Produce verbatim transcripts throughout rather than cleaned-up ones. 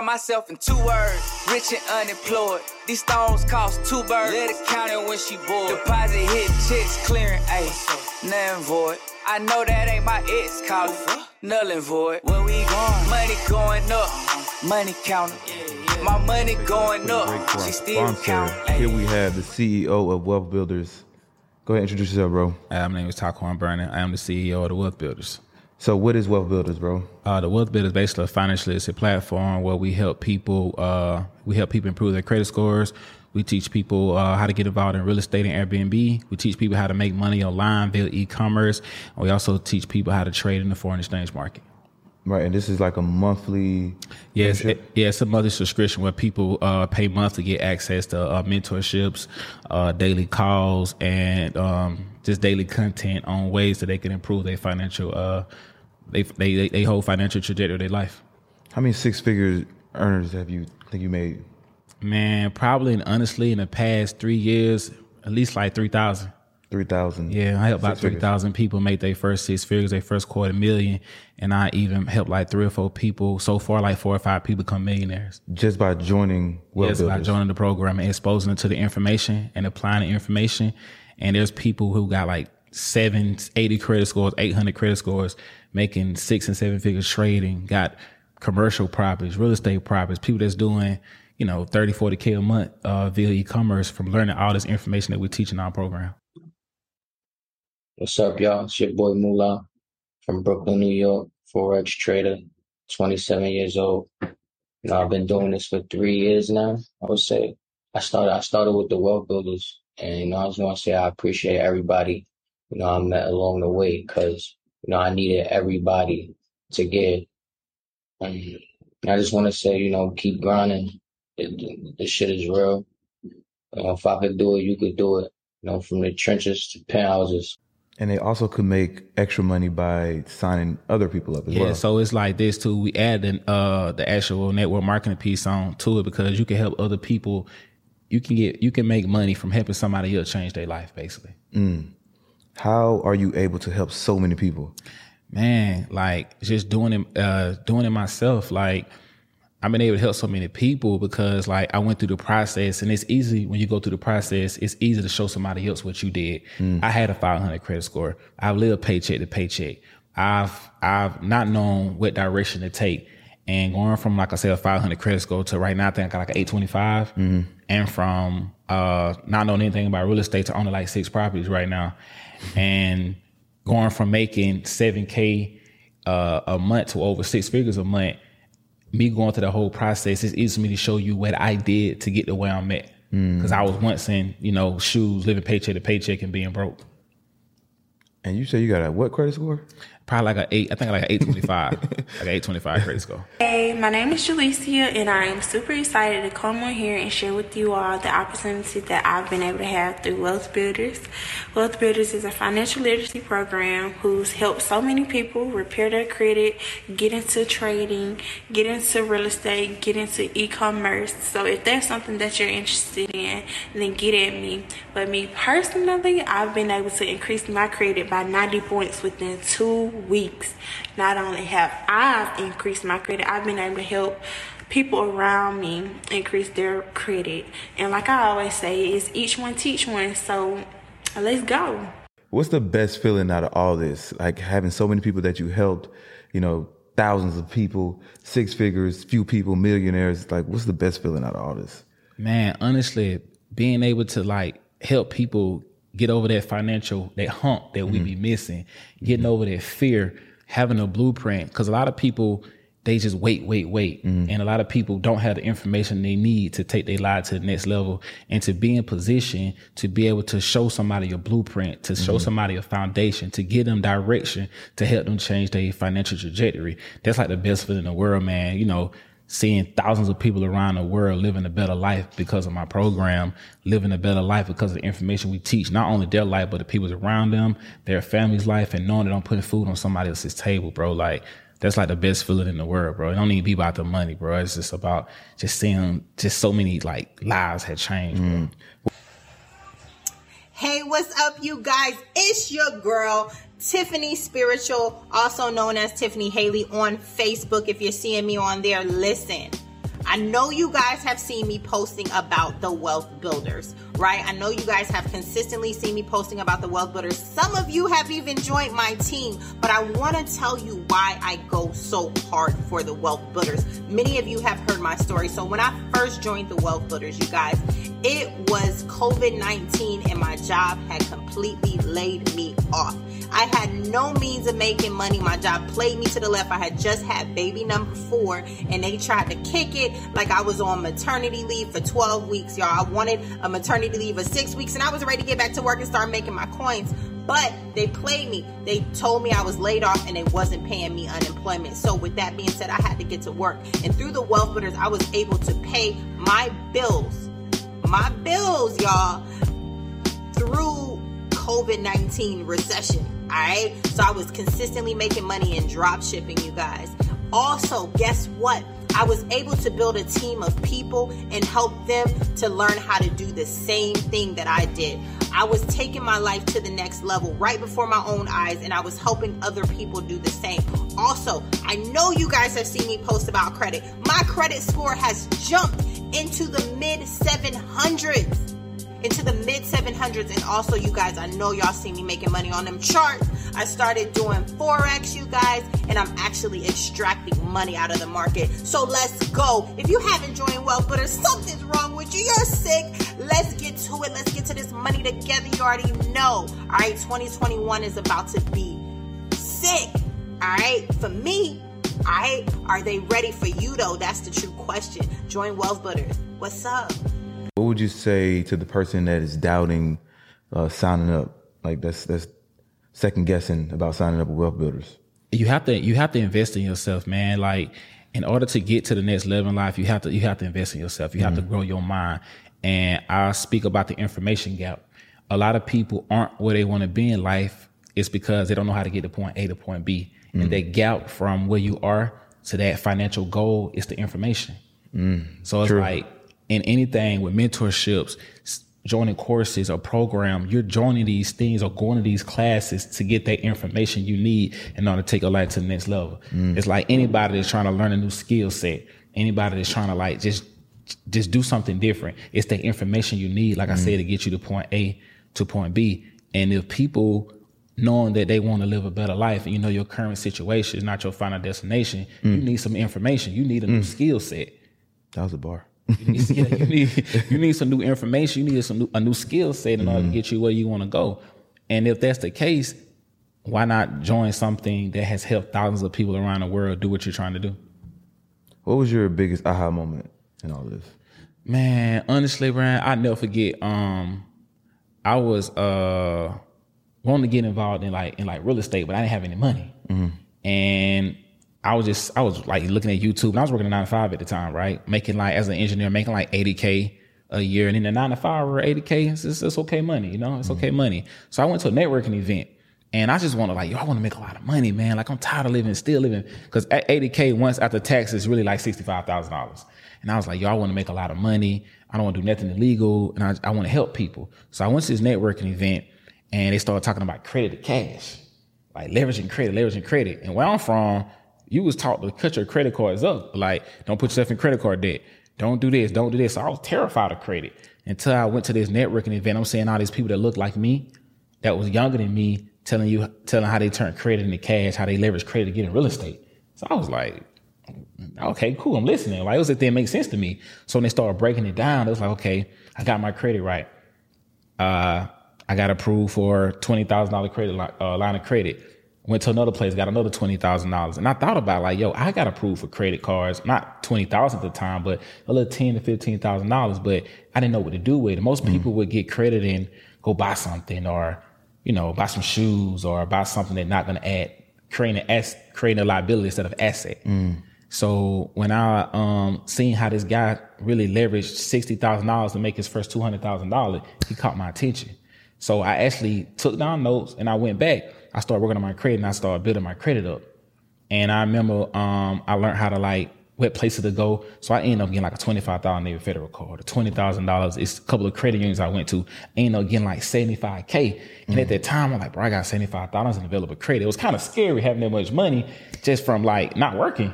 describe myself in two words, rich and unemployed. These stones cost two birds. Let her count it when she bored. Deposit hit, checks clearing, ayy, nothing void. I know that ain't my ex calling, null and void. Where we going? Money going up, money counting. My money going up, she still counting. Here we have the C E O of Wealth Builders. Go ahead and introduce yourself, bro. Hi, my name is Taquan Burney. I am the C E O of the Wealth Builders. So what is Wealth Builders, bro? Uh, the Wealth Builders is basically a financial literacy platform where we help people uh, we help people improve their credit scores. We teach people uh, how to get involved in real estate and Airbnb. We teach people how to make money online via e-commerce. And we also teach people how to trade in the foreign exchange market. Right, and this is like a monthly... Yes, it, yeah, it's a monthly subscription where people uh, pay monthly to get access to uh, mentorships, uh, daily calls, and um, just daily content on ways that they can improve their financial... Uh, They, they they hold financial trajectory of their life. How many six figures earners have you think you made? Man, probably and honestly in the past three years, at least like three thousand. Three thousand. Yeah, I helped about three thousand people make their first six figures, their first quarter million, and I even helped like three or four people so far, like four or five people become millionaires just by joining. Yes, by joining the program and exposing them to the information and applying the information. And there's people who got like seven, eighty credit scores, eight hundred credit scores, making six and seven figures trading, got commercial properties, real estate properties, people that's doing, you know, thirty, forty K a month uh, via e-commerce from learning all this information that we teach in our program. What's up, y'all? It's your boy Mula from Brooklyn, New York, Forex trader, twenty-seven years old. You know, I've been doing this for three years now, I would say. I started I started with the Wealth Builders, and you know, I just want to say I appreciate everybody, you know, I met along the way, because you know, I needed everybody to get. And I just want to say, you know, keep grinding. This shit is real. You know, if I could do it, you could do it. You know, from the trenches to penthouses. And they also could make extra money by signing other people up as yeah, well. Yeah, so it's like this too. We add an, uh, the actual network marketing piece on to it because you can help other people. You can get, you can make money from helping somebody else change their life, basically. Mm. How are you able to help so many people? Man, like just doing it, uh, doing it myself. Like I've been able to help so many people because like I went through the process, and it's easy when you go through the process, it's easy to show somebody else what you did. Mm. I had a five hundred credit score. I've lived paycheck to paycheck. I've, I've not known what direction to take, and going from, like I said, a five hundred credit score to right now, I think I got like an eight twenty-five mm-hmm. and from, uh, not knowing anything about real estate to owning like six properties right now. And going from making seven K uh, a month to over six figures a month, me going through the whole process, it's easy for me to show you what I did to get to where I'm at. Because mm. I was once in, you know, shoes, living paycheck to paycheck and being broke. And you say you got a what credit score? Probably like an eight. I think like an eight twenty-five. Like an eight twenty-five credit score. Hey, my name is Julicia, and I am super excited to come on here and share with you all the opportunity that I've been able to have through Wealth Builders. Wealth Builders is a financial literacy program who's helped so many people repair their credit, get into trading, get into real estate, get into e-commerce. So if there's something that you're interested in, then get at me. But me personally, I've been able to increase my credit by ninety points within two weeks. Not only have I increased my credit, I've been able to help people around me increase their credit. And like I always say, it's each one teach one. So let's go. What's the best feeling out of all this? Like having so many people that you helped, you know, thousands of people, six figures, few people, millionaires. Like what's the best feeling out of all this? Man, honestly, being able to like help people get over that financial, that hump that we mm-hmm. be missing, getting mm-hmm. over that fear, having a blueprint. Because a lot of people, they just wait, wait, wait. Mm-hmm. And a lot of people don't have the information they need to take their life to the next level and to be in position to be able to show somebody a blueprint, to show mm-hmm. somebody a foundation, to give them direction, to help them change their financial trajectory. That's like the best feeling in the world, man. You know, seeing thousands of people around the world living a better life because of my program, living a better life because of the information we teach, not only their life, but the people around them, their family's life, and knowing that I'm putting food on somebody else's table, bro. Like, that's like the best feeling in the world, bro. It don't even be about the money, bro. It's just about just seeing just so many, like, lives had changed, mm-hmm. bro. Hey, what's up, you guys? It's your girl, Tiffany Spiritual, also known as Tiffany Haley on Facebook. If you're seeing me on there, listen, I know you guys have seen me posting about the Wealth Builders, right? I know you guys have consistently seen me posting about the Wealth Builders. Some of you have even joined my team, but I want to tell you why I go so hard for the Wealth Builders. Many of you have heard my story. So when I first joined the Wealth Builders, you guys, it was COVID nineteen and my job had completely laid me off. I had no means of making money. My job played me to the left. I had just had baby number four and they tried to kick it like I was on maternity leave for twelve weeks, y'all. I wanted a maternity leave of six weeks and I was ready to get back to work and start making my coins. But they played me. They told me I was laid off and they wasn't paying me unemployment. So with that being said, I had to get to work. And through the Wealth Builders, I was able to pay my bills, my bills, y'all, through COVID nineteen recession. All right. So I was consistently making money in drop shipping, you guys. Also, guess what? I was able to build a team of people and help them to learn how to do the same thing that I did. I was taking my life to the next level right before my own eyes, and I was helping other people do the same. Also, I know you guys have seen me post about credit. My credit score has jumped into the mid seven hundreds. Into the mid seven hundreds. And also, you guys, I know y'all see me making money on them charts. I started doing Forex, you guys, and I'm actually extracting money out of the market. So let's go. If you haven't joined Wealth Builders, something's wrong with you. You're sick. Let's get to it. Let's get to this money together. You already know. All right, twenty twenty-one is about to be sick. All right, for me. All right, are they ready for you, though? That's the true question. Join Wealth Builders. What's up? What would you say to the person that is doubting uh, signing up? Like that's that's second guessing about signing up with Wealth Builders. You have to you have to invest in yourself, man. Like in order to get to the next level in life, you have to you have to invest in yourself. You have mm-hmm. to grow your mind. And I'll speak about the information gap. A lot of people aren't where they want to be in life. It's because they don't know how to get to point A to point B. Mm-hmm. And that gap from where you are to that financial goal is the information. Mm, so it's true. Like. In anything with mentorships, joining courses or program, you're joining these things or going to these classes to get that information you need in order to take your life to the next level. Mm. It's like anybody that's trying to learn a new skill set, anybody that's trying to like just just do something different. It's the information you need, like mm. I said, to get you to point A to point B. And if people knowing that they want to live a better life and you know your current situation is not your final destination, mm. you need some information. You need a mm. new skill set. That was a bar. you, need, you, need, you need some new information. You need some new, a new skill set in order mm-hmm. to get you where you want to go. And if that's the case, why not join something that has helped thousands of people around the world do what you're trying to do? What was your biggest aha moment in all this? Man, honestly, Brian, I never forget. Um, I was uh, wanting to get involved in like in like real estate, but I didn't have any money, mm-hmm. and I was just, I was like looking at YouTube and I was working a nine to five at the time, right? Making like, as an engineer, making like eighty K a year. And in the nine to five or eighty K, it's, it's, it's okay money, you know, it's mm-hmm. okay money. So I went to a networking event and I just want to like, yo, I want to make a lot of money, man. Like I'm tired of living, still living. Cause at eighty K once after tax is really like sixty-five thousand dollars. And I was like, yo, I want to make a lot of money. I don't want to do nothing illegal. And I, I want to help people. So I went to this networking event and they started talking about credit to cash, like leveraging credit, leveraging credit. And where I'm from, you was taught to cut your credit cards up. Like, don't put yourself in credit card debt. Don't do this. Don't do this. So I was terrified of credit until I went to this networking event. I'm seeing all these people that look like me, that was younger than me, telling you, telling how they turn credit into cash, how they leverage credit to get in real estate. So I was like, okay, cool. I'm listening. Like, it was that thing makes sense to me. So when they started breaking it down, it was like, okay, I got my credit right. Uh, I got approved for twenty thousand dollars credit uh, line of credit. Went to another place, got another twenty thousand dollars. And I thought about like, yo, I got approved for credit cards, not twenty thousand dollars at the time, but a little ten thousand to fifteen thousand dollars. But I didn't know what to do with it. Most mm-hmm. people would get credit and go buy something or, you know, buy some shoes or buy something that's not going to add, creating an ass, creating a liability instead of asset. Mm. So when I um seen how this guy really leveraged sixty thousand dollars to make his first two hundred thousand dollars, he caught my attention. So I actually took down notes and I went back. I started working on my credit and I started building my credit up. And I remember um, I learned how to like what places to go. So I ended up getting like a twenty-five thousand dollars Navy Federal card, twenty thousand dollars. It's a couple of credit unions I went to. I ended up getting like seventy-five K. And mm. at that time, I'm like, bro, I got seventy-five thousand dollars in available credit. It was kind of scary having that much money just from like not working.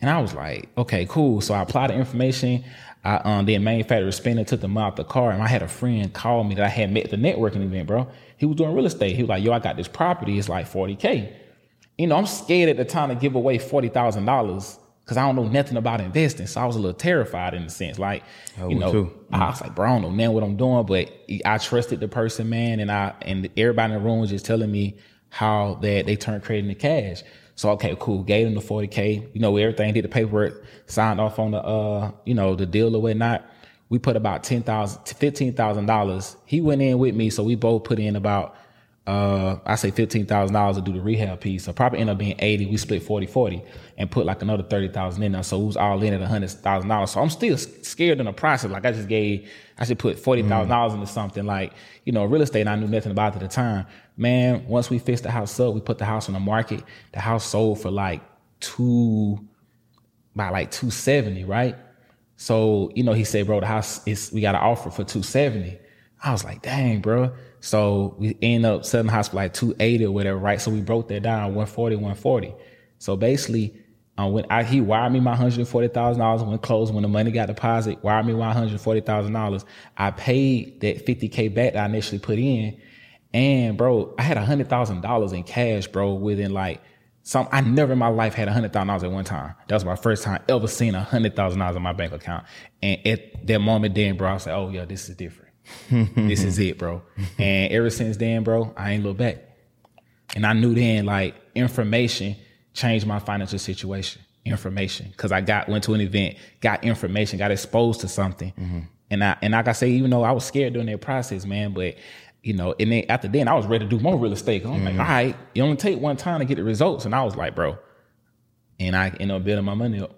And I was like, okay, cool. So I applied the information. I um, then manufactured spending, took them out the car. And I had a friend call me that I had met at the networking event, bro. He was doing real estate. He was like, yo, I got this property. It's like forty K. You know, I'm scared at the time to give away forty thousand dollars because I don't know nothing about investing. So I was a little terrified in a sense. Like, you know, mm-hmm. I was like, bro, I don't know now what I'm doing. But I trusted the person, man. And I and everybody in the room was just telling me how that they turned credit into cash. So, okay, cool. Gave them the forty K. You know, everything, did the paperwork, signed off on the, uh, you know, the deal or whatnot. We put about ten thousand dollars, fifteen thousand dollars. He went in with me. So we both put in about, uh, I say fifteen thousand dollars to do the rehab piece. So probably ended up being eighty. We split forty forty and put like another thirty thousand in there. So it was all in at one hundred thousand dollars. So I'm still scared in the process. Like I just gave, I should put forty thousand dollars mm. into something like, you know, real estate. And I knew nothing about it at the time. Man, once we fixed the house up, we put the house on the market. The house sold for like two, by like two seventy, right? So, you know, he said, bro, the house is, we got an offer for two seventy. I was like, dang, bro. So we end up selling the house for like two eighty or whatever, right? So we broke that down, one forty, one forty. So basically, um, when I, he wired me my one hundred forty thousand dollars when closed, when the money got deposited, wired me my one hundred forty thousand dollars. I paid that fifty K back that I initially put in. And bro, I had a hundred thousand dollars in cash, bro, within like some, I never in my life had a hundred thousand dollars at one time. That was my first time ever seeing a hundred thousand dollars in my bank account. And at that moment then, bro, I was like, oh yeah, this is different. This is it, bro. And ever since then, bro, I ain't looked back. And I knew then like information changed my financial situation, information. Cause I got, went to an event, got information, got exposed to something. Mm-hmm. And I, and like I say, even though I was scared during that process, man, but you know, and then after then I was ready to do more real estate. I'm mm-hmm. like, all right, you only take one time to get the results. And I was like, bro, and I ended up building my money up.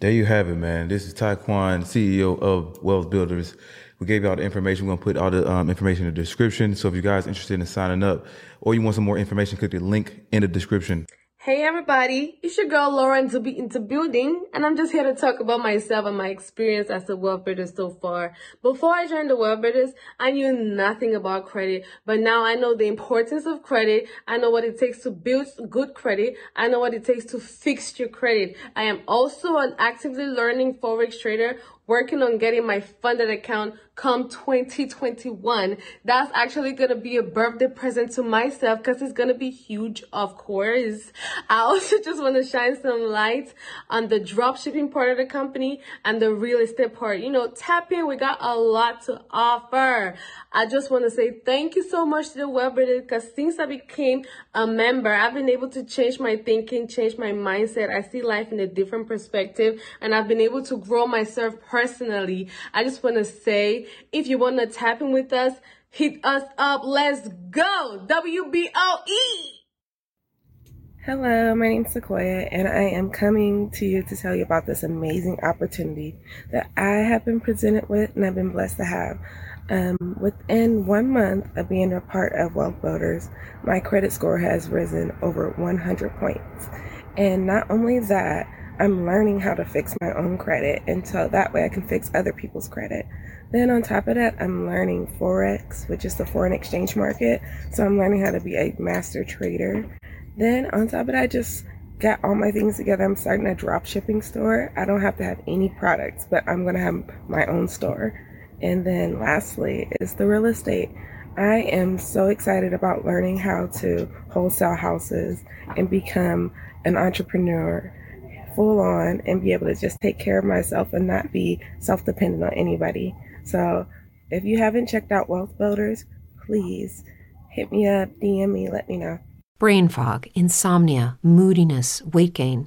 There you have it, man. This is Taquan, C E O of Wealth Builders. We gave you all the information. We're going to put all the um, information in the description. So if you guys are interested in signing up or you want some more information, click the link in the description. Hey, everybody. It's your girl, Laura, into, be, into building, and I'm just here to talk about myself and my experience as a Wealth Builder so far. Before I joined the Wealth Builders, I knew nothing about credit, but now I know the importance of credit. I know what it takes to build good credit. I know what it takes to fix your credit. I am also an actively learning Forex trader, working on getting my funded account come twenty twenty-one. That's actually going to be a birthday present to myself because it's going to be huge, of course. I also just want to shine some light on the dropshipping part of the company and the real estate part. You know, tap in. We got a lot to offer. I just want to say thank you so much to the WealthBuilder because since I became a member, I've been able to change my thinking, change my mindset. I see life in a different perspective, and I've been able to grow myself personally. Personally, I just want to say, if you want to tap in with us, hit us up. Let's go. W B O E. Hello, my name's Sequoia, and I am coming to you to tell you about this amazing opportunity that I have been presented with and I've been blessed to have. Um, within one month of being a part of Wealth Builders, my credit score has risen over one hundred points. And not only that, I'm learning how to fix my own credit, and so that way I can fix other people's credit. Then on top of that, I'm learning Forex, which is the foreign exchange market. So I'm learning how to be a master trader. Then on top of that, I just got all my things together. I'm starting a drop shipping store. I don't have to have any products, but I'm going to have my own store. And then lastly is the real estate. I am so excited about learning how to wholesale houses and become an entrepreneur. Full on and be able to just take care of myself and not be self-dependent on anybody. So if you haven't checked out Wealth Builders, please hit me up, D M me, let me know. Brain fog, insomnia, moodiness, weight gain.